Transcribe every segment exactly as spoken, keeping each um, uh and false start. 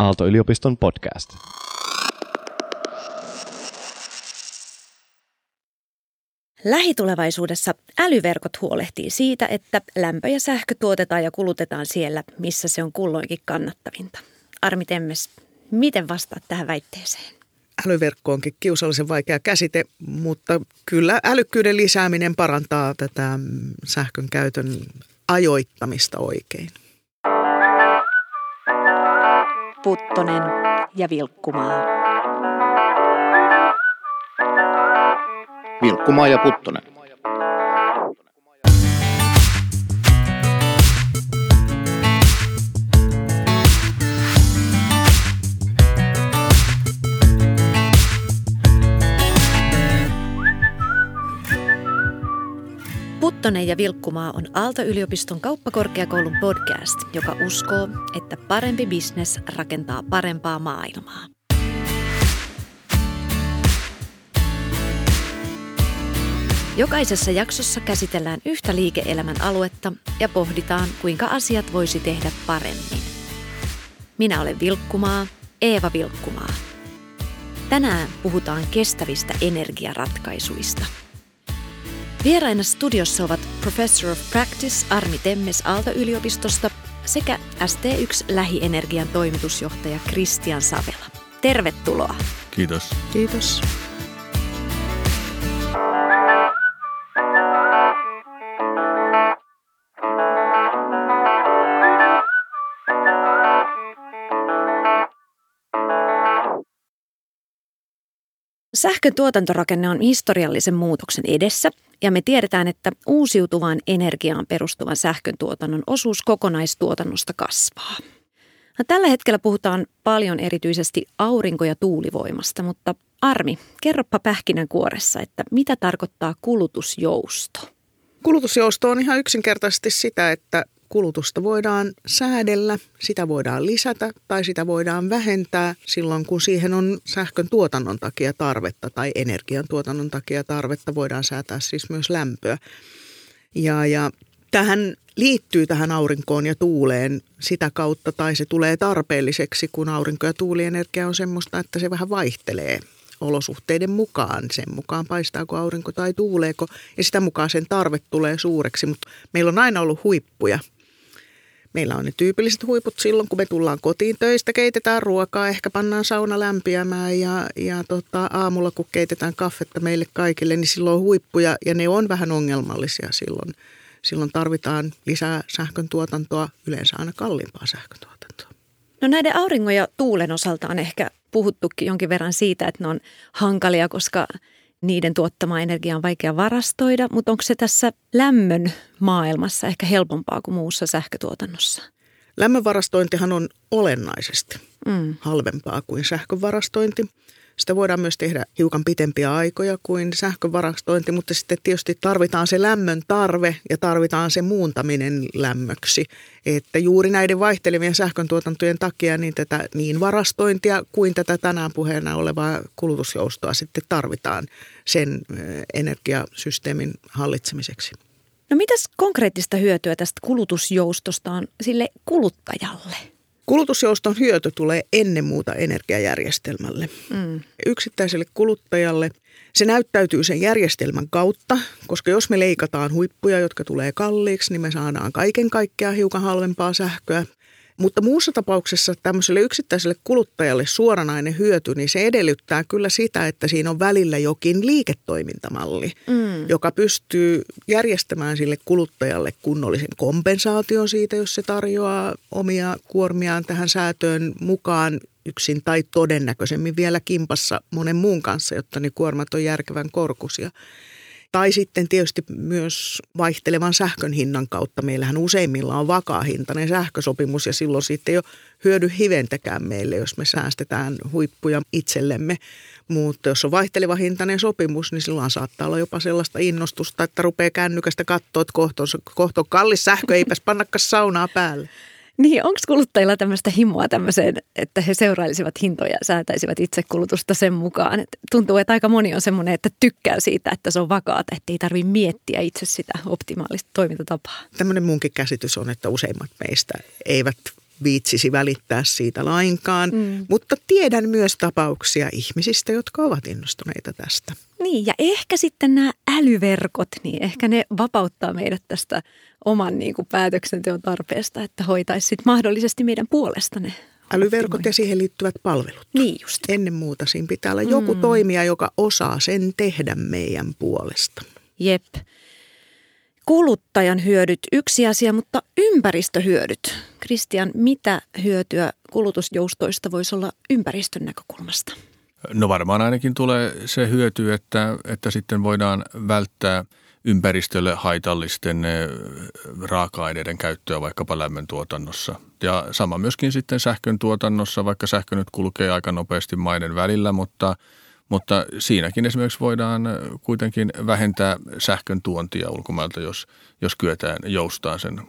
Aalto-yliopiston podcast. Lähitulevaisuudessa älyverkot huolehtii siitä, että lämpö ja sähkö tuotetaan ja kulutetaan siellä, missä se on kulloinkin kannattavinta. Armi Temmes, miten vastaat tähän väitteeseen? Älyverkko onkin kiusallisen vaikea käsite, mutta kyllä älykkyyden lisääminen parantaa tätä sähkön käytön ajoittamista oikein. Puttonen ja Vilkkumaa. Vilkkumaa ja Puttonen. Puttonen ja Vilkkumaa on Aalto-yliopiston kauppakorkeakoulun podcast, joka uskoo, että parempi bisnes rakentaa parempaa maailmaa. Jokaisessa jaksossa käsitellään yhtä liike-elämän aluetta ja pohditaan, kuinka asiat voisi tehdä paremmin. Minä olen Vilkkumaa, Eeva Vilkkumaa. Tänään puhutaan kestävistä energiaratkaisuista. Vieraina studiossa ovat Professor of Practice Armi Temmes Aalto-yliopistosta sekä S T yksi lähienergian toimitusjohtaja Kristian Savela. Tervetuloa. Kiitos. Kiitos. Sähkön tuotantorakenne on historiallisen muutoksen edessä ja me tiedetään, että uusiutuvaan energiaan perustuvan sähkön tuotannon osuus kokonaistuotannosta kasvaa. Tällä hetkellä puhutaan paljon erityisesti aurinko- ja tuulivoimasta, mutta Armi, kerropa pähkinänkuoressa, että mitä tarkoittaa kulutusjousto? Kulutusjousto on ihan yksinkertaisesti sitä, että kulutusta voidaan säädellä, sitä voidaan lisätä tai sitä voidaan vähentää silloin, kun siihen on sähkön tuotannon takia tarvetta tai energian tuotannon takia tarvetta. Voidaan säätää siis myös lämpöä. Ja, ja tähän liittyy tähän aurinkoon ja tuuleen sitä kautta tai se tulee tarpeelliseksi, kun aurinko- ja tuulienergia on semmoista, että se vähän vaihtelee olosuhteiden mukaan, sen mukaan paistaako aurinko tai tuuleeko ja sitä mukaan sen tarve tulee suureksi, mutta meillä on aina ollut huippuja. Meillä on ne tyypilliset huiput silloin, kun me tullaan kotiin töistä, keitetään ruokaa, ehkä pannaan sauna lämpiämään ja, ja tota, aamulla, kun keitetään kahvetta meille kaikille, niin silloin on huippuja ja ne on vähän ongelmallisia silloin. Silloin tarvitaan lisää sähköntuotantoa, yleensä aina kalliimpaa sähköntuotantoa. No näiden auringon ja tuulen osalta on ehkä puhuttukin jonkin verran siitä, että ne on hankalia, koska niiden tuottamaa energiaa on vaikea varastoida, mutta onko se tässä lämmön maailmassa ehkä helpompaa kuin muussa sähkötuotannossa? Lämmön varastointihan on olennaisesti mm. halvempaa kuin sähkön varastointi. Sitä voidaan myös tehdä hiukan pitempiä aikoja kuin sähkön varastointi, mutta sitten tietysti tarvitaan se lämmön tarve ja tarvitaan se muuntaminen lämmöksi. Että juuri näiden vaihtelevien sähköntuotantojen takia niin, tätä, niin varastointia kuin tätä tänään puheena olevaa kulutusjoustoa sitten tarvitaan sen energiasysteemin hallitsemiseksi. No mitäs konkreettista hyötyä tästä kulutusjoustosta on sille kuluttajalle? Kulutusjouston hyöty tulee ennen muuta energiajärjestelmälle. Mm. Yksittäiselle kuluttajalle se näyttäytyy sen järjestelmän kautta, koska jos me leikataan huippuja, jotka tulee kalliiksi, niin me saadaan kaiken kaikkiaan hiukan halvempaa sähköä. Mutta muussa tapauksessa tämmöiselle yksittäiselle kuluttajalle suoranainen hyöty, niin se edellyttää kyllä sitä, että siinä on välillä jokin liiketoimintamalli, mm. joka pystyy järjestämään sille kuluttajalle kunnollisen kompensaation siitä, jos se tarjoaa omia kuormiaan tähän säätöön mukaan yksin tai todennäköisemmin vielä kimpassa monen muun kanssa, jotta ne kuormat on järkevän korkuisia. Tai sitten tietysti myös vaihtelevan sähkön hinnan kautta. Meillähän useimmilla on vakaahintainen sähkösopimus ja silloin siitä ei ole hyödy hiventäkään meille, jos me säästetään huippuja itsellemme. Mutta jos on vaihteleva hintainen sopimus, niin silloin saattaa olla jopa sellaista innostusta, että rupeaa kännykästä katsoa, että kohta on, kohta on kallis sähkö, eipäs pannakas saunaa päälle. Niin, onko kuluttajilla tämmöistä himoa tämmöiseen, että he seurailisivat hintoja ja säätäisivät itse kulutusta sen mukaan? Et tuntuu, että aika moni on semmoinen, että tykkää siitä, että se on vakaata, että ei tarvitse miettiä itse sitä optimaalista toimintatapaa. Tämmöinen munkin käsitys on, että useimmat meistä eivät viitsisi välittää siitä lainkaan, mm. mutta tiedän myös tapauksia ihmisistä, jotka ovat innostuneita tästä. Niin, ja ehkä sitten nämä älyverkot, niin ehkä ne vapauttaa meidät tästä oman niin kuin päätöksenteon tarpeesta, että hoitaisi mahdollisesti meidän puolesta ne. Älyverkot ja siihen liittyvät palvelut. Niin just. Ennen muuta siinä pitää olla joku mm. toimija, joka osaa sen tehdä meidän puolesta. Jep. Kuluttajan hyödyt yksi asia, mutta ympäristöhyödyt. Kristian, mitä hyötyä kulutusjoustoista voisi olla ympäristön näkökulmasta? No varmaan ainakin tulee se hyöty, että, että sitten voidaan välttää ympäristölle haitallisten raaka-aineiden käyttöä vaikkapa lämmöntuotannossa. Ja sama myöskin sitten sähkön tuotannossa, vaikka sähkö nyt kulkee aika nopeasti maiden välillä, mutta, mutta siinäkin esimerkiksi voidaan kuitenkin vähentää sähkön tuontia ulkomailta, jos, jos kyetään joustaa sen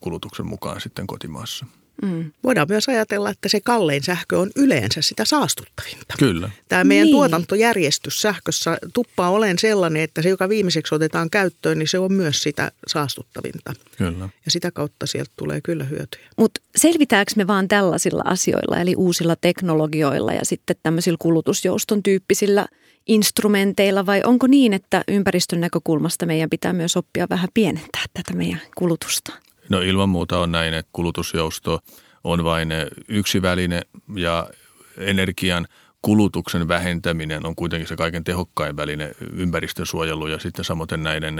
kulutuksen mukaan sitten kotimaassa. Mm. Voidaan myös ajatella, että se kallein sähkö on yleensä sitä saastuttavinta. Kyllä. Tämä meidän niin. tuotantojärjestys sähkössä tuppaa olen sellainen, että se, joka viimeiseksi otetaan käyttöön, niin se on myös sitä saastuttavinta. Kyllä. Ja sitä kautta sieltä tulee kyllä hyötyä. Mutta selvitäänkö me vaan tällaisilla asioilla, eli uusilla teknologioilla ja sitten tämmöisillä kulutusjouston tyyppisillä instrumenteilla, vai onko niin, että ympäristön näkökulmasta meidän pitää myös oppia vähän pienentää tätä meidän kulutusta? No ilman muuta on näin, että kulutusjousto on vain yksi väline ja energian kulutuksen vähentäminen on kuitenkin se kaiken tehokkain väline ympäristönsuojelu ja sitten samoin näiden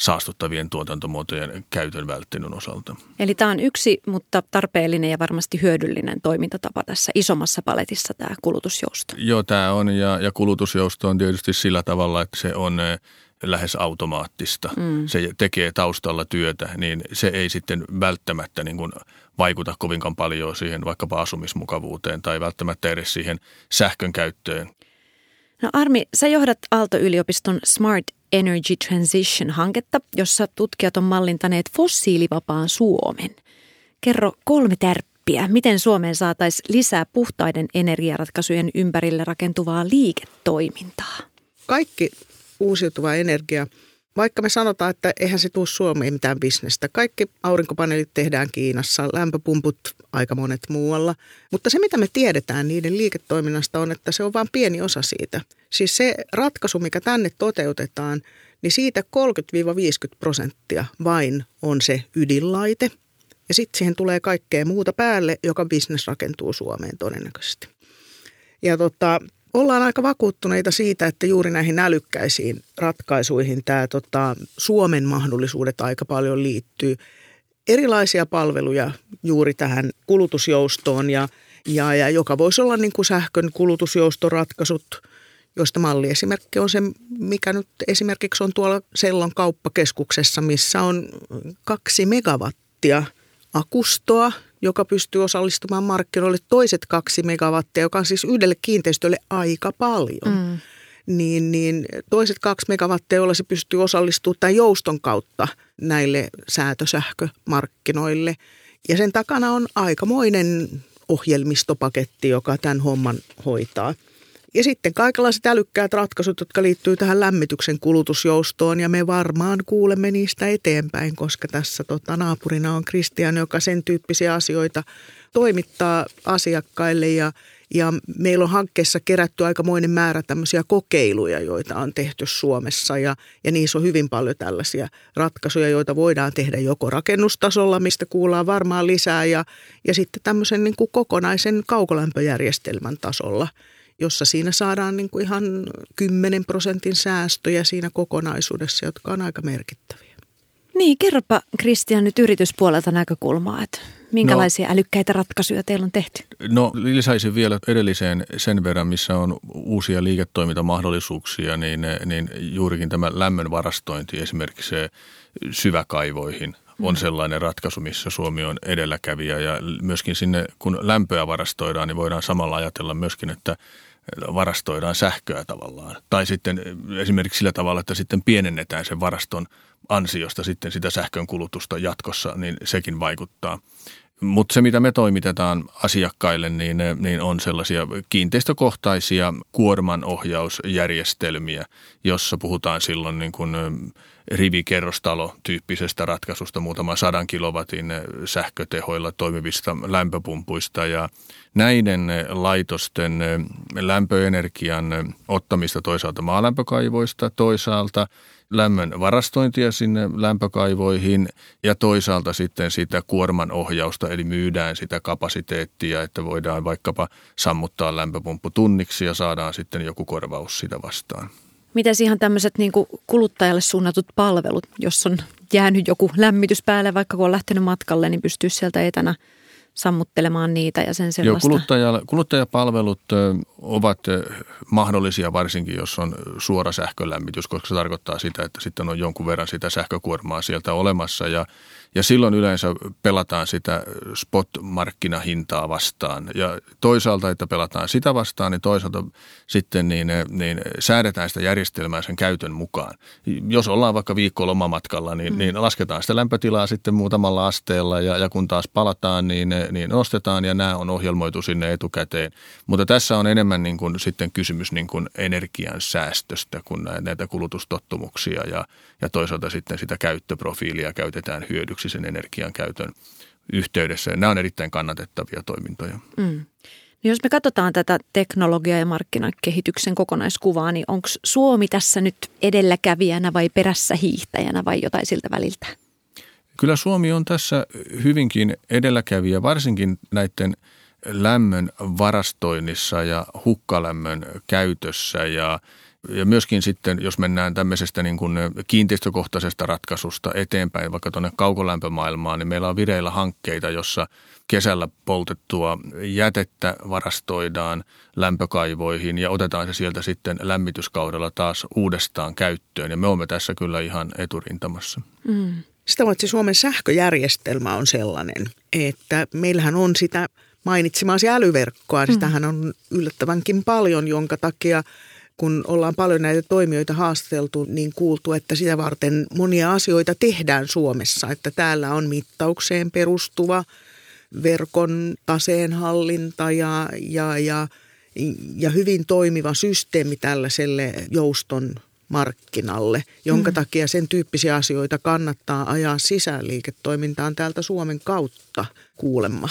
saastuttavien tuotantomuotojen käytön välttelyn osalta. Eli tämä on yksi, mutta tarpeellinen ja varmasti hyödyllinen toimintatapa tässä isommassa paletissa tämä kulutusjousto. Joo, tämä on ja, ja kulutusjousto on tietysti sillä tavalla, että se on lähes automaattista. Mm. Se tekee taustalla työtä, niin se ei sitten välttämättä niin kuin vaikuta kovinkaan paljon siihen vaikkapa asumismukavuuteen tai välttämättä edes siihen sähkön käyttöön. No Armi, sä johdat Aalto-yliopiston Smart Energy Transition-hanketta, jossa tutkijat on mallintaneet fossiilivapaan Suomen. Kerro kolme tärppiä, miten Suomeen saataisiin lisää puhtaiden energiaratkaisujen ympärille rakentuvaa liiketoimintaa? Kaikki uusiutuva energia. Vaikka me sanotaan, että eihän se tule Suomeen mitään bisnestä. Kaikki aurinkopaneelit tehdään Kiinassa, lämpöpumput aika monet muualla. Mutta se, mitä me tiedetään niiden liiketoiminnasta on, että se on vain pieni osa siitä. Siis se ratkaisu, mikä tänne toteutetaan, niin siitä kolmekymmentä viisikymmentä prosenttia vain on se ydinlaite. Ja sitten siihen tulee kaikkea muuta päälle, joka bisnes rakentuu Suomeen todennäköisesti. Ja tota... Ollaan aika vakuuttuneita siitä, että juuri näihin älykkäisiin ratkaisuihin tämä tota, Suomen mahdollisuudet aika paljon liittyy. Erilaisia palveluja juuri tähän kulutusjoustoon, ja, ja, ja joka voisi olla niin kuin sähkön kulutusjoustoratkaisut, joista malliesimerkki on se, mikä nyt esimerkiksi on tuolla Sellon kauppakeskuksessa, missä on kaksi megawattia akustoa, joka pystyy osallistumaan markkinoille, toiset kaksi megawattia, joka on siis yhdelle kiinteistölle aika paljon, mm. niin, niin toiset kaksi megawattia, jolla se pystyy osallistumaan tämän jouston kautta näille säätösähkömarkkinoille. Ja sen takana on aikamoinen ohjelmistopaketti, joka tämän homman hoitaa. Ja sitten kaikenlaiset älykkäät ratkaisut, jotka liittyy tähän lämmityksen kulutusjoustoon, ja me varmaan kuulemme niistä eteenpäin, koska tässä tota, naapurina on Kristian, joka sen tyyppisiä asioita toimittaa asiakkaille, ja, ja meillä on hankkeessa kerätty aikamoinen määrä tämmöisiä kokeiluja, joita on tehty Suomessa, ja, ja niissä on hyvin paljon tällaisia ratkaisuja, joita voidaan tehdä joko rakennustasolla, mistä kuullaan varmaan lisää, ja, ja sitten tämmöisen niin kuin kokonaisen kaukolämpöjärjestelmän tasolla, jossa siinä saadaan niin kuin ihan kymmenen prosentin säästöjä siinä kokonaisuudessa, jotka on aika merkittäviä. Niin, kerropa Kristian nyt yrityspuolelta näkökulmaa, että minkälaisia no, älykkäitä ratkaisuja teillä on tehty? No lisäisin vielä edelliseen sen verran, missä on uusia liiketoimintamahdollisuuksia, niin, niin juurikin tämä lämmön varastointi esimerkiksi syväkaivoihin on sellainen ratkaisu, missä Suomi on edelläkävijä ja myöskin sinne, kun lämpöä varastoidaan, niin voidaan samalla ajatella myöskin, että varastoidaan sähköä tavallaan. Tai sitten esimerkiksi sillä tavalla, että sitten pienennetään sen varaston ansiosta sitten sitä sähkön kulutusta jatkossa, niin sekin vaikuttaa. Mutta se, mitä me toimitetaan asiakkaille, niin, niin on sellaisia kiinteistökohtaisia kuormanohjausjärjestelmiä, jossa puhutaan silloin niin kuin rivikerrostalo-tyyppisestä ratkaisusta muutaman sadan kilowatin sähkötehoilla toimivista lämpöpumpuista ja näiden laitosten lämpöenergian ottamista toisaalta maalämpökaivoista, toisaalta lämmön varastointia sinne lämpökaivoihin ja toisaalta sitten sitä kuorman ohjausta, eli myydään sitä kapasiteettia, että voidaan vaikkapa sammuttaa lämpöpumppu tunniksi ja saadaan sitten joku korvaus sitä vastaan. Mites ihan tämmöiset niin kuin kuluttajalle suunnatut palvelut, jos on jäänyt joku lämmitys päälle, vaikka kun on lähtenyt matkalle, niin pystyy sieltä etänä sammuttelemaan niitä ja sen sellaista? Joo, kuluttajapalvelut ovat mahdollisia varsinkin, jos on suora sähkölämmitys, koska se tarkoittaa sitä, että sitten on jonkun verran sitä sähkökuormaa sieltä olemassa ja, ja silloin yleensä pelataan sitä spot-markkinahintaa vastaan ja toisaalta, että pelataan sitä vastaan, niin toisaalta sitten niin, niin säädetään sitä järjestelmää sen käytön mukaan. Jos ollaan vaikka viikko lomamatkalla, niin, mm. niin lasketaan sitä lämpötilaa sitten muutamalla asteella ja, ja kun taas palataan, niin niin nostetaan ja nämä on ohjelmoitu sinne etukäteen. Mutta tässä on enemmän niin kuin sitten kysymys niin kuin energian säästöstä, kun näitä kulutustottumuksia ja, ja toisaalta sitten sitä käyttöprofiilia käytetään hyödyksi sen energian käytön yhteydessä. Nämä on erittäin kannatettavia toimintoja. Mm. No jos me katsotaan tätä teknologia- ja markkinakehityksen kokonaiskuvaa, niin onko Suomi tässä nyt edelläkävijänä vai perässä hiihtäjänä vai jotain siltä väliltä? Kyllä Suomi on tässä hyvinkin edelläkävijä, varsinkin näiden lämmön varastoinnissa ja hukkalämmön käytössä ja, ja myöskin sitten, jos mennään tämmöisestä niin kuin kiinteistökohtaisesta ratkaisusta eteenpäin, vaikka tuonne kaukolämpömaailmaan, niin meillä on vireillä hankkeita, jossa kesällä poltettua jätettä varastoidaan lämpökaivoihin ja otetaan se sieltä sitten lämmityskaudella taas uudestaan käyttöön ja me olemme tässä kyllä ihan eturintamassa. Mm. Sitä paitsi Suomen sähköjärjestelmä on sellainen, että meillähän on sitä mainitsemaasi älyverkkoa. Sitähän on yllättävänkin paljon, jonka takia kun ollaan paljon näitä toimijoita haasteltu, niin kuultu, että sitä varten monia asioita tehdään Suomessa. Että täällä on mittaukseen perustuva verkon taseenhallinta ja, ja, ja, ja hyvin toimiva systeemi tällaiselle jouston markkinalle, jonka mm. takia sen tyyppisiä asioita kannattaa ajaa sisään liiketoimintaan täältä Suomen kautta kuulemma.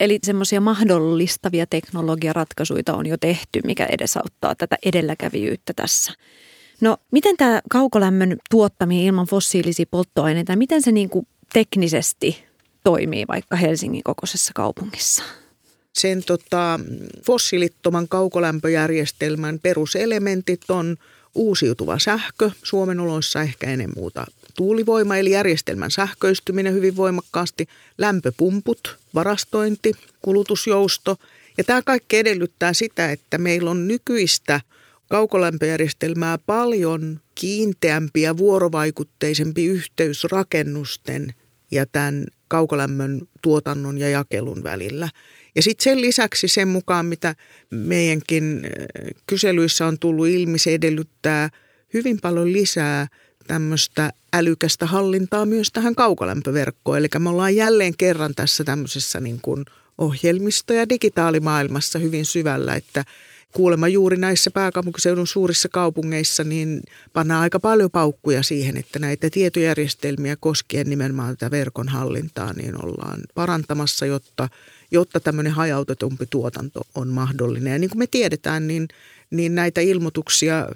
Eli semmoisia mahdollistavia teknologiaratkaisuja on jo tehty, mikä edesauttaa tätä edelläkävijyyttä tässä. No, miten tämä kaukolämmön tuottaminen ilman fossiilisia polttoaineita, miten se niin kuin teknisesti toimii vaikka Helsingin kokoisessa kaupungissa? Sen tota, fossiilittoman kaukolämpöjärjestelmän peruselementit on uusiutuva sähkö, Suomen oloissa ehkä ennen muuta tuulivoima, eli järjestelmän sähköistyminen hyvin voimakkaasti, lämpöpumput, varastointi, kulutusjousto. Ja tämä kaikki edellyttää sitä, että meillä on nykyistä kaukolämpöjärjestelmää paljon kiinteämpi ja vuorovaikutteisempi yhteys rakennusten ja tämän kaukolämmön tuotannon ja jakelun välillä. Ja sitten sen lisäksi sen mukaan, mitä meidänkin kyselyissä on tullut ilmi, se edellyttää hyvin paljon lisää tämmöistä älykästä hallintaa myös tähän kaukolämpöverkkoon. Eli me ollaan jälleen kerran tässä tämmöisessä niin kuin ohjelmisto- ja digitaalimaailmassa hyvin syvällä, että kuulemma juuri näissä pääkaupunkiseudun suurissa kaupungeissa niin pannaan aika paljon paukkuja siihen, että näitä tietojärjestelmiä koskien nimenomaan tätä verkon hallintaa niin ollaan parantamassa, jotta, jotta tämmöinen hajautetumpi tuotanto on mahdollinen. Ja niin kuin me tiedetään, niin, niin näitä ilmoituksia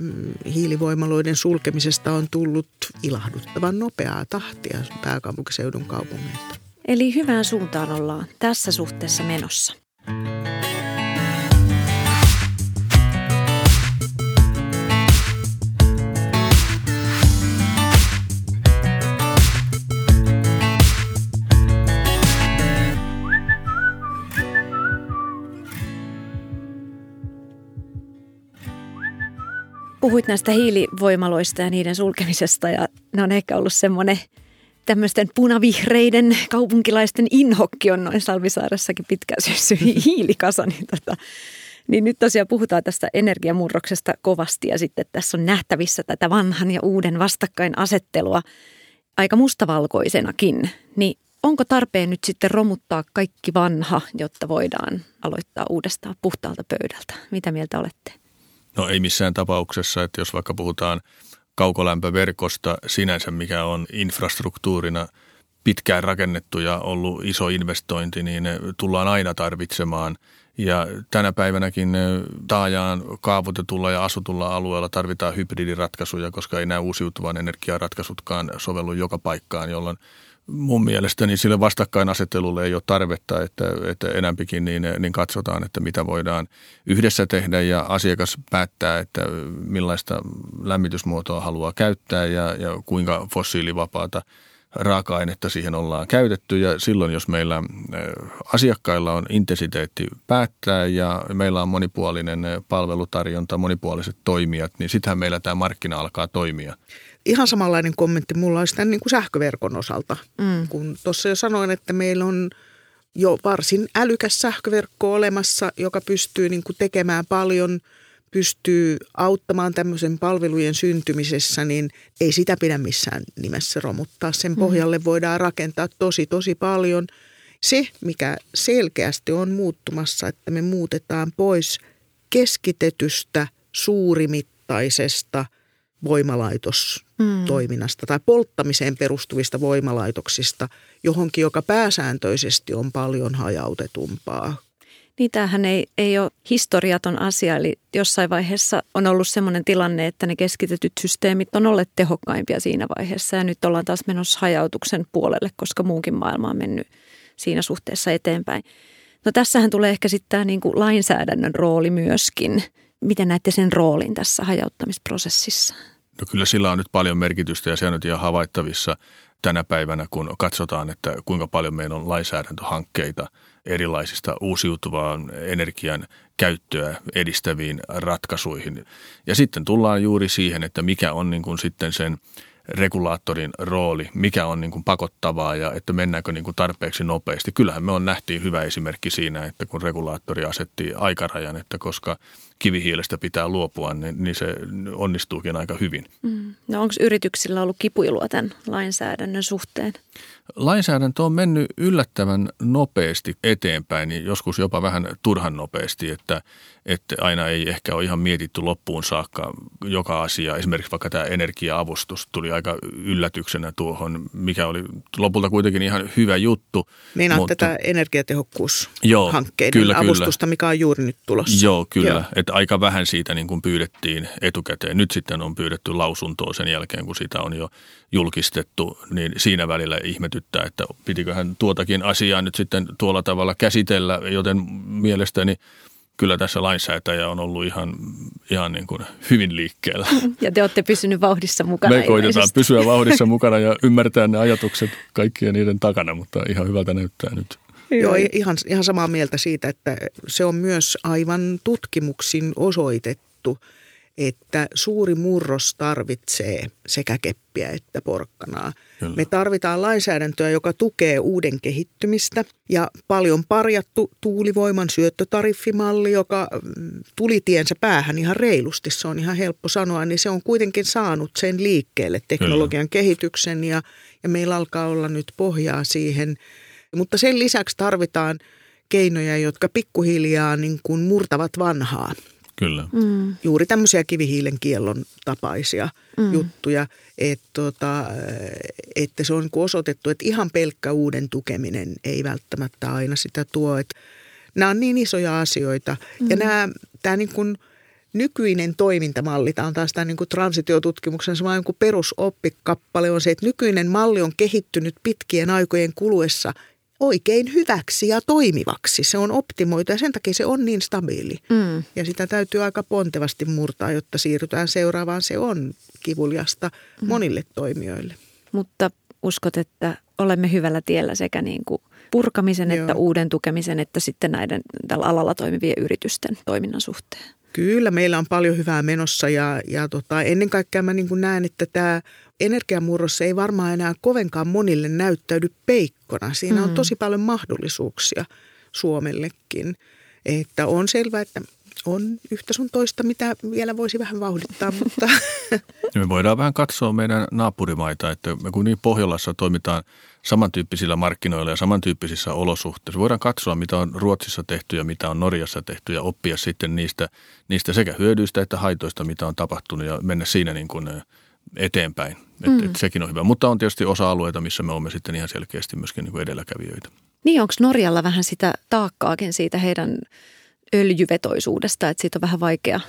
hiilivoimaloiden sulkemisesta on tullut ilahduttavan nopeaa tahtia pääkaupunkiseudun kaupungeilta. Eli hyvään suuntaan ollaan tässä suhteessa menossa. Puhuit näistä hiilivoimaloista ja niiden sulkemisesta ja ne on ehkä ollut semmoinen tämmöisten punavihreiden kaupunkilaisten inhokki on noin Salmisaaressakin pitkään syssyi hiilikasa. Niin, tota, niin nyt tosiaan puhutaan tästä energiamurroksesta kovasti ja sitten tässä on nähtävissä tätä vanhan ja uuden vastakkainasettelua aika mustavalkoisenakin. Niin onko tarpeen nyt sitten romuttaa kaikki vanha, jotta voidaan aloittaa uudestaan puhtaalta pöydältä? Mitä mieltä olette? No ei missään tapauksessa, että jos vaikka puhutaan kaukolämpöverkosta sinänsä, mikä on infrastruktuurina pitkään rakennettu ja ollut iso investointi, niin tullaan aina tarvitsemaan. Ja tänä päivänäkin taajaan kaavoitetulla ja asutulla alueella tarvitaan hybridiratkaisuja, koska ei nämä uusiutuvan energiaratkaisutkaan sovellu joka paikkaan, jolloin mun mielestä niin sille vastakkainasettelulle ei ole tarvetta, että, että enämpikin niin, niin katsotaan, että mitä voidaan yhdessä tehdä ja asiakas päättää, että millaista lämmitysmuotoa haluaa käyttää ja, ja kuinka fossiilivapaata raaka-ainetta siihen ollaan käytetty ja silloin, jos meillä asiakkailla on intensiteetti päättää ja meillä on monipuolinen palvelutarjonta, monipuoliset toimijat, niin sitähän meillä tämä markkina alkaa toimia. Ihan samanlainen kommentti mulla on tämän niin kuin sähköverkon osalta, mm. kun tuossa jo sanoin, että meillä on jo varsin älykäs sähköverkko olemassa, joka pystyy niin kuin tekemään paljon, pystyy auttamaan tämmöisen palvelujen syntymisessä, niin ei sitä pidä missään nimessä romuttaa. Sen pohjalle voidaan rakentaa tosi, tosi paljon. Se, mikä selkeästi on muuttumassa, että me muutetaan pois keskitetystä, suurimittaisesta voimalaitostoiminnasta tai polttamiseen perustuvista voimalaitoksista johonkin, joka pääsääntöisesti on paljon hajautetumpaa. Niitähän ei, ei ole historiaton asia, eli jossain vaiheessa on ollut sellainen tilanne, että ne keskitetyt systeemit on olleet tehokkaimpia siinä vaiheessa ja nyt ollaan taas menossa hajautuksen puolelle, koska muunkin maailma on mennyt siinä suhteessa eteenpäin. No tässähän tulee ehkä sitten tämä niin kuin lainsäädännön rooli myöskin. Miten näette sen roolin tässä hajauttamisprosessissa? No kyllä sillä on nyt paljon merkitystä ja se on nyt ihan havaittavissa tänä päivänä, kun katsotaan, että kuinka paljon meillä on lainsäädäntöhankkeita erilaisista uusiutuvaan energian käyttöä edistäviin ratkaisuihin. Ja sitten tullaan juuri siihen, että mikä on niin kuin sitten sen regulaattorin rooli, mikä on niin kuin pakottavaa ja että mennäänkö niin kuin tarpeeksi nopeasti. Kyllähän me on nähtiin hyvä esimerkki siinä, että kun regulaattori asetti aikarajan, että koska kivihiilestä pitää luopua, niin, niin se onnistuukin aika hyvin. Mm. No onko yrityksillä ollut kipuilua tämän lainsäädännön suhteen? Lainsäädäntö on mennyt yllättävän nopeasti eteenpäin, niin joskus jopa vähän turhan nopeasti, että, että aina ei ehkä ole ihan mietitty loppuun saakka joka asia. Esimerkiksi vaikka tämä energia-avustus tuli aika yllätyksenä tuohon, mikä oli lopulta kuitenkin ihan hyvä juttu. Meinaat mutta tätä energiatehokkuushankkeiden joo, kyllä, avustusta, kyllä. Mikä on juuri nyt tulossa. Joo, kyllä. Joo. Että aika vähän siitä niin kuin pyydettiin etukäteen. Nyt sitten on pyydetty lausuntoa sen jälkeen, kun sitä on jo julkistettu, niin siinä välillä ihmetyttää, että pitiköhän tuotakin asiaa nyt sitten tuolla tavalla käsitellä, joten mielestäni kyllä tässä lainsäätäjä on ollut ihan, ihan niin kuin hyvin liikkeellä. Ja te olette pysynyt vauhdissa mukana. Me koitetaan pysyä vauhdissa mukana ja ymmärtää ne ajatukset kaikkien niiden takana, mutta ihan hyvältä näyttää nyt. Joo, ihan, ihan samaa mieltä siitä, että se on myös aivan tutkimuksin osoitettu, että suuri murros tarvitsee sekä keppiä että porkkanaa. Kyllä. Me tarvitaan lainsäädäntöä, joka tukee uuden kehittymistä ja paljon parjattu tuulivoiman syöttötariffimalli, joka tuli tiensä päähän ihan reilusti, se on ihan helppo sanoa, niin se on kuitenkin saanut sen liikkeelle teknologian Kyllä. kehityksen ja, ja meillä alkaa olla nyt pohjaa siihen. Mutta sen lisäksi tarvitaan keinoja, jotka pikkuhiljaa niin kuin murtavat vanhaa. Kyllä. Mm. Juuri tämmöisiä kivihiilen kiellon tapaisia mm. juttuja, että, tota, että se on osoitettu, että ihan pelkkä uuden tukeminen ei välttämättä aina sitä tuo. Että nämä on niin isoja asioita mm. ja nämä, tämä niin kuin nykyinen toimintamalli, tämä on taas tämä niin kuin transitiotutkimuksen semmoinen kuin perusoppikappale on se, että nykyinen malli on kehittynyt pitkien aikojen kuluessa – oikein hyväksi ja toimivaksi. Se on optimoitu ja sen takia se on niin stabiili. Mm. Ja sitä täytyy aika pontevasti murtaa, jotta siirrytään seuraavaan. Se on kivuliasta mm. monille toimijoille. Mutta uskot, että olemme hyvällä tiellä sekä niin kuin purkamisen Joo. että uuden tukemisen, että sitten näiden tällä alalla toimivien yritysten toiminnan suhteen? Kyllä, meillä on paljon hyvää menossa ja, ja tota, ennen kaikkea mä niin kuin näen, että tämä energiamurros ei varmaan enää kovinkaan monille näyttäydy peikkona. Siinä mm. on tosi paljon mahdollisuuksia Suomellekin, että on selvää, että on yhtä sun toista, mitä vielä voisi vähän vauhdittaa, mutta me voidaan vähän katsoa meidän naapurimaita, että me kun niin Pohjolassa toimitaan samantyyppisillä markkinoilla ja samantyyppisissä olosuhteissa, voidaan katsoa, mitä on Ruotsissa tehty ja mitä on Norjassa tehty ja oppia sitten niistä, niistä sekä hyödyistä että haitoista, mitä on tapahtunut ja mennä siinä niin kuin eteenpäin. Mm. Et, et sekin on hyvä, mutta on tietysti osa-alueita, missä me olemme sitten ihan selkeästi myöskin niin kuin edelläkävijöitä. Niin, onko Norjalla vähän sitä taakkaakin siitä heidän öljyvetoisuudesta, että siitä on vähän vaikea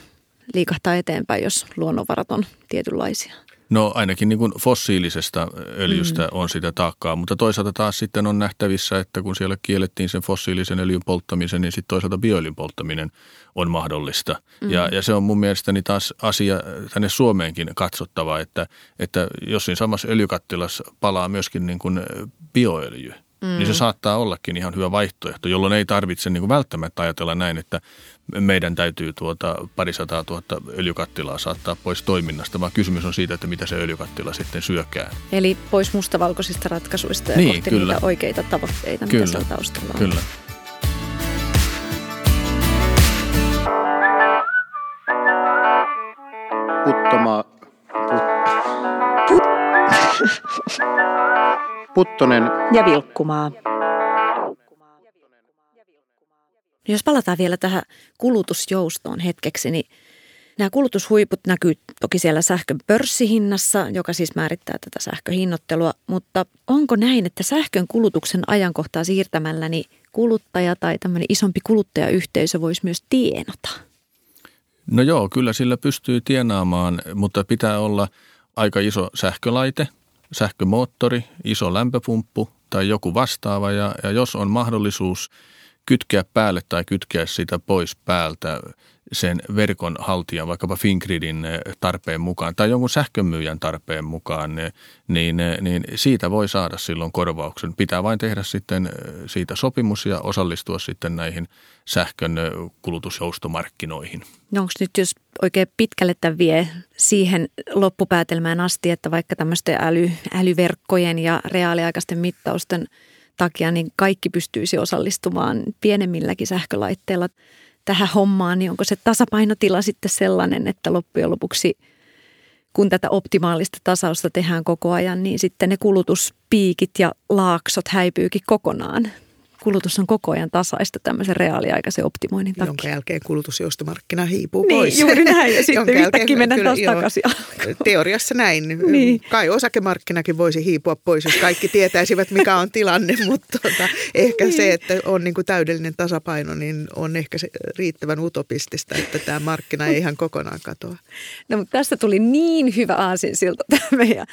liikahtaa eteenpäin, jos luonnonvarat on tietynlaisia? No ainakin niin kuin fossiilisesta öljystä mm. on sitä taakkaa, mutta toisaalta taas sitten on nähtävissä, että kun siellä kiellettiin sen fossiilisen öljyn polttamisen, niin sitten toisaalta bioöljyn polttaminen on mahdollista. Mm. Ja, ja se on mun mielestäni taas asia tänne Suomeenkin katsottava, että, että jos siinä samassa öljykattilassa palaa myöskin niin kuin bioöljy, mm. niin se saattaa ollakin ihan hyvä vaihtoehto, jolloin ei tarvitse niin kuin välttämättä ajatella näin, että meidän täytyy tuota parisataa tuhatta öljykattilaa saattaa pois toiminnasta, vaan kysymys on siitä, että mitä se öljykattila sitten syökää. Eli pois mustavalkoisista ratkaisuista ja niin, kohti kyllä. niitä oikeita tavoitteita, kyllä, mitä siellä taustalla on. Kyllä. Puttoma... Put... Put... Puttonen ja Vilkkumaa. Jos palataan vielä tähän kulutusjoustoon hetkeksi, niin nämä kulutushuiput näkyy toki siellä sähkön pörssihinnassa, joka siis määrittää tätä sähköhinnoittelua, mutta onko näin, että sähkön kulutuksen ajankohtaa siirtämällä niin kuluttaja tai tämmöinen isompi kuluttajayhteisö voisi myös tienata? No joo, kyllä sillä pystyy tienaamaan, mutta pitää olla aika iso sähkölaite, sähkömoottori, iso lämpöpumppu tai joku vastaava ja, ja jos on mahdollisuus kytkeä päälle tai kytkeä sitä pois päältä sen verkon haltijan, vaikkapa Fingridin tarpeen mukaan tai jonkun sähkömyyjän tarpeen mukaan, niin, niin siitä voi saada silloin korvauksen. Pitää vain tehdä sitten siitä sopimus ja osallistua sitten näihin sähkön kulutusjoustomarkkinoihin. No onko nyt, jos oikein pitkälle tämän vie siihen loppupäätelmään asti, että vaikka tämmöisten äly, älyverkkojen ja reaaliaikaisten mittausten takia, niin kaikki pystyisi osallistumaan pienemmilläkin sähkölaitteilla tähän hommaan, niin onko se tasapainotila sitten sellainen, että loppujen lopuksi, kun tätä optimaalista tasausta tehdään koko ajan, niin sitten ne kulutuspiikit ja laaksot häipyykin kokonaan. Kulutus on koko ajan tasaista tämmöisen reaaliaikaisen optimoinnin takia. Jonka jälkeen kulutusjoustomarkkina hiipuu niin, pois. Niin, juuri näin. Ja sitten yhtäkkiä mennään kyllä, taas joo, takaisin alkoon. Teoriassa näin. Niin. Kai osakemarkkinakin voisi hiipua pois, jos kaikki tietäisivät, mikä on tilanne. Mutta tuota, ehkä niin. se, että on niinku täydellinen tasapaino, niin on ehkä se riittävän utopistista, että tämä markkina ei ihan kokonaan katoa. No, mutta tästä tuli niin hyvä aasinsilta tämä meidän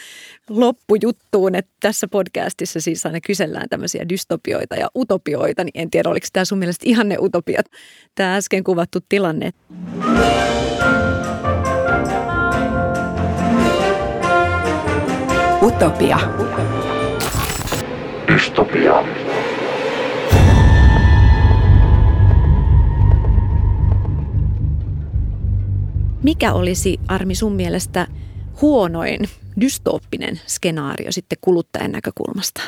loppujuttuun, että tässä podcastissa siis aina kysellään tämmöisiä dystopioita ja utopioita. Utopioita, niin en tiedä, oliko tämä sun mielestä ihan ne utopiat, tämä äsken kuvattu tilanne. Utopia. Dystopia. Mikä olisi, Armi, sun mielestä huonoin dystooppinen skenaario sitten kuluttajan näkökulmasta?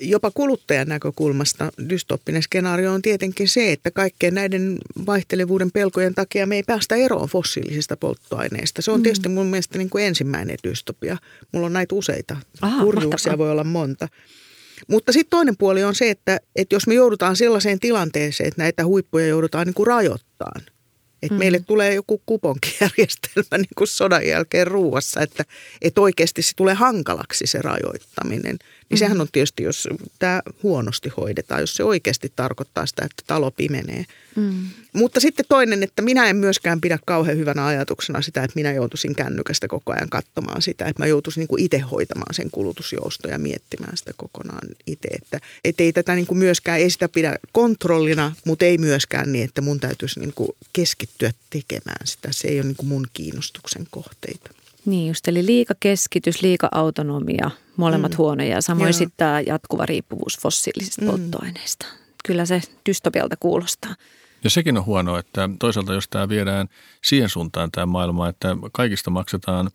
Jopa kuluttajan näkökulmasta dystooppinen skenaario on tietenkin se, että kaikkeen näiden vaihtelevuuden pelkojen takia me ei päästä eroon fossiilisista polttoaineista. Se on tietysti mun mielestä niin kuin ensimmäinen dystopia. Mulla on näitä useita. Kurjuuksia voi olla monta. Mutta sitten toinen puoli on se, että, että jos me joudutaan sellaiseen tilanteeseen, että näitä huippuja joudutaan niin kuin rajoittamaan. Että mm. meille tulee joku kuponkijärjestelmä niin kuin sodan jälkeen ruuassa, että, että oikeasti se tulee hankalaksi se rajoittaminen. Niin mm. sehän on tietysti, jos tämä huonosti hoidetaan, jos se oikeasti tarkoittaa sitä, että talo pimenee. Mm. Mutta sitten toinen, että minä en myöskään pidä kauhean hyvänä ajatuksena sitä, että minä joutuisin kännykästä koko ajan katsomaan sitä. Että mä joutuisin niin kuin itse hoitamaan sen kulutusjoustoja ja miettimään sitä kokonaan itse. Että et ei tätä niin kuin myöskään, ei sitä pidä kontrollina, mutta ei myöskään niin, että mun täytyisi niin kuin keskittyä tekemään sitä. Se ei ole niin kuin mun kiinnostuksen kohteita. Niin just, eli liika keskitys, liika autonomia, molemmat mm. huonoja. Samoin sitten tämä jatkuva riippuvuus fossiilisista mm. polttoaineista. Kyllä se dystopialta kuulostaa. Ja sekin on huono, että toisaalta jos tämä viedään siihen suuntaan tämä maailma, että kaikista maksetaan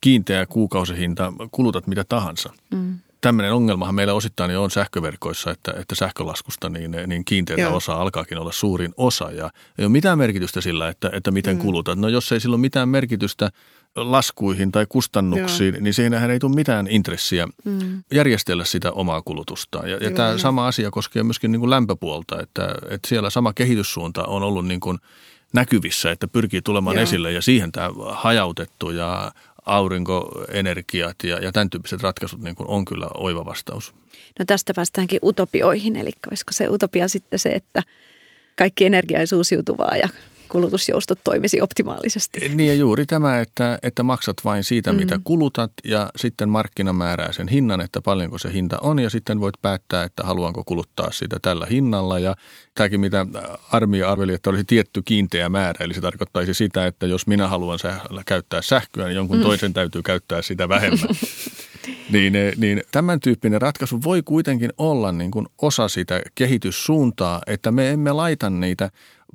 kiinteä kuukausihinta, kulutat mitä tahansa. Mm. Tämmöinen ongelmahan meillä osittain jo on sähköverkoissa, että, että sähkölaskusta niin, niin kiinteätä osaa alkaakin olla suurin osa. Ja ei ole mitään merkitystä sillä, että, että miten mm. kulutat. No jos ei sillä ole mitään merkitystä laskuihin tai kustannuksiin, Joo. niin siinähän ei tule mitään intressiä mm. järjestellä sitä omaa kulutustaan. Ja, ja tämä sama asia koskee myöskin niin kuin lämpöpuolta, että, että siellä sama kehityssuunta on ollut niin kuin näkyvissä, että pyrkii tulemaan Joo. esille ja siihen tämä hajautettu ja aurinkoenergiat ja, ja tämän tyyppiset ratkaisut niin kuin on kyllä oiva vastaus. No tästä päästäänkin utopioihin, eli olisiko se utopia sitten se, että kaikki energia olisi uusiutuvaa ja kulutusjoustot toimisi optimaalisesti. Niin ja juuri tämä, että, että maksat vain siitä, mm. mitä kulutat ja sitten markkina määrää sen hinnan, että paljonko se hinta on ja sitten voit päättää, että haluanko kuluttaa sitä tällä hinnalla. Ja tämäkin, mitä Armi arveli, että olisi tietty kiinteä määrä, eli se tarkoittaisi sitä, että jos minä haluan säh- käyttää sähköä, niin jonkun mm. toisen täytyy käyttää sitä vähemmän. Niin, niin tämän tyyppinen ratkaisu voi kuitenkin olla niin kuin osa sitä kehityssuuntaa, että me emme laita niitä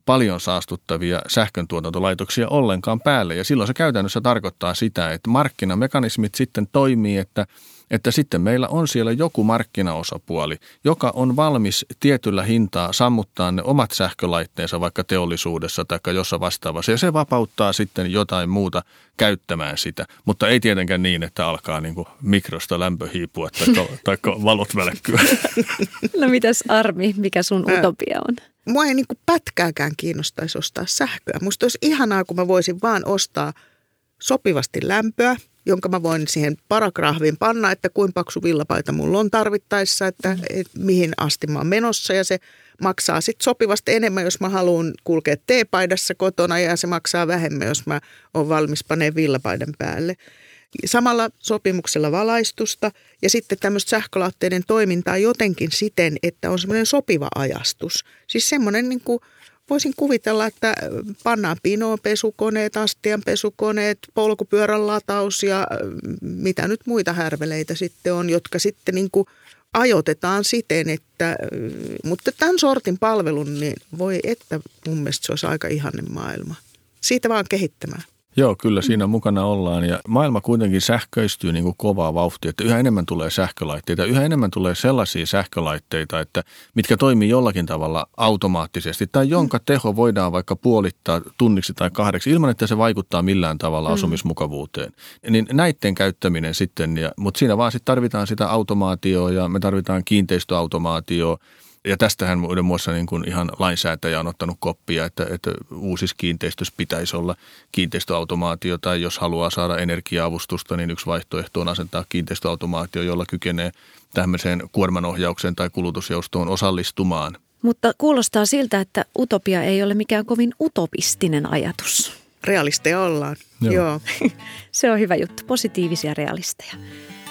paljon saastuttavia sähköntuotantolaitoksia ollenkaan päälle. Ja silloin se käytännössä tarkoittaa sitä, että markkinamekanismit sitten toimii, että, että sitten meillä on siellä joku markkinaosapuoli, joka on valmis tietyllä hintaa sammuttaa ne omat sähkölaitteensa vaikka teollisuudessa tai jossa vastaavassa. Ja se vapauttaa sitten jotain muuta käyttämään sitä. Mutta ei tietenkään niin, että alkaa niin kuin mikrosta lämpö hiipua tai valot välkkyä. No mitäs Armi, mikä sun utopia on? Mua ei niin kuin pätkääkään kiinnostaisi ostaa sähköä. Musta olisi ihanaa, kun mä voisin vaan ostaa sopivasti lämpöä, jonka mä voin siihen paragrahviin panna, että kuinka paksu villapaita mulla on tarvittaessa, että et mihin asti mä oon menossa. Ja se maksaa sitten sopivasti enemmän, jos mä haluan kulkea teepaidassa kotona ja se maksaa vähemmän, jos mä oon valmis paneen villapaidan päälle. Samalla sopimuksella valaistusta ja sitten tämmöistä sähkölaitteiden toimintaa jotenkin siten, että on semmoinen sopiva ajastus. Siis semmoinen, niin kuin voisin kuvitella, että pannaan pinoon pesukoneet, astian pesukoneet, polkupyörän lataus ja mitä nyt muita härveleitä sitten on, jotka sitten niin kuin ajoitetaan siten, että, mutta tämän sortin palvelun, niin voi että mun mielestä se olisi aika ihanne maailma. Siitä vaan kehittämään. Joo, kyllä siinä mukana ollaan ja maailma kuitenkin sähköistyy niin kuin kovaa vauhtia, että yhä enemmän tulee sähkölaitteita. Yhä enemmän tulee sellaisia sähkölaitteita, että mitkä toimii jollakin tavalla automaattisesti tai jonka teho voidaan vaikka puolittaa tunniksi tai kahdeksi ilman, että se vaikuttaa millään tavalla asumismukavuuteen. Niin näiden käyttäminen sitten, ja, mutta siinä vaan sitten tarvitaan sitä automaatiota ja me tarvitaan kiinteistöautomaatiota. Ja tästähän muiden muassa niin kuin ihan lainsäätäjä on ottanut koppia, että, että uusissa kiinteistöissä pitäisi olla kiinteistöautomaatio tai jos haluaa saada energia-avustusta, niin yksi vaihtoehto on asentaa kiinteistöautomaatio, jolla kykenee tämmöiseen kuormanohjaukseen tai kulutusjoustoon osallistumaan. Mutta kuulostaa siltä, että utopia ei ole mikään kovin utopistinen ajatus. Realisteja ollaan. Joo. Joo. Se on hyvä juttu, positiivisia realisteja.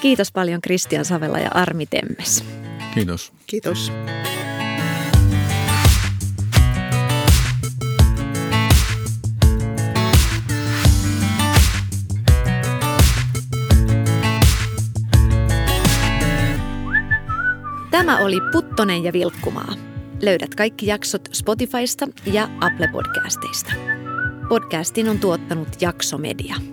Kiitos paljon Kristian Savela ja Armi Temmes. Kiitos. Kiitos. Tämä oli Puttonen ja Vilkkumaa. Löydät kaikki jaksot Spotifysta ja Apple Podcasteista. Podcastin on tuottanut Jakso Media.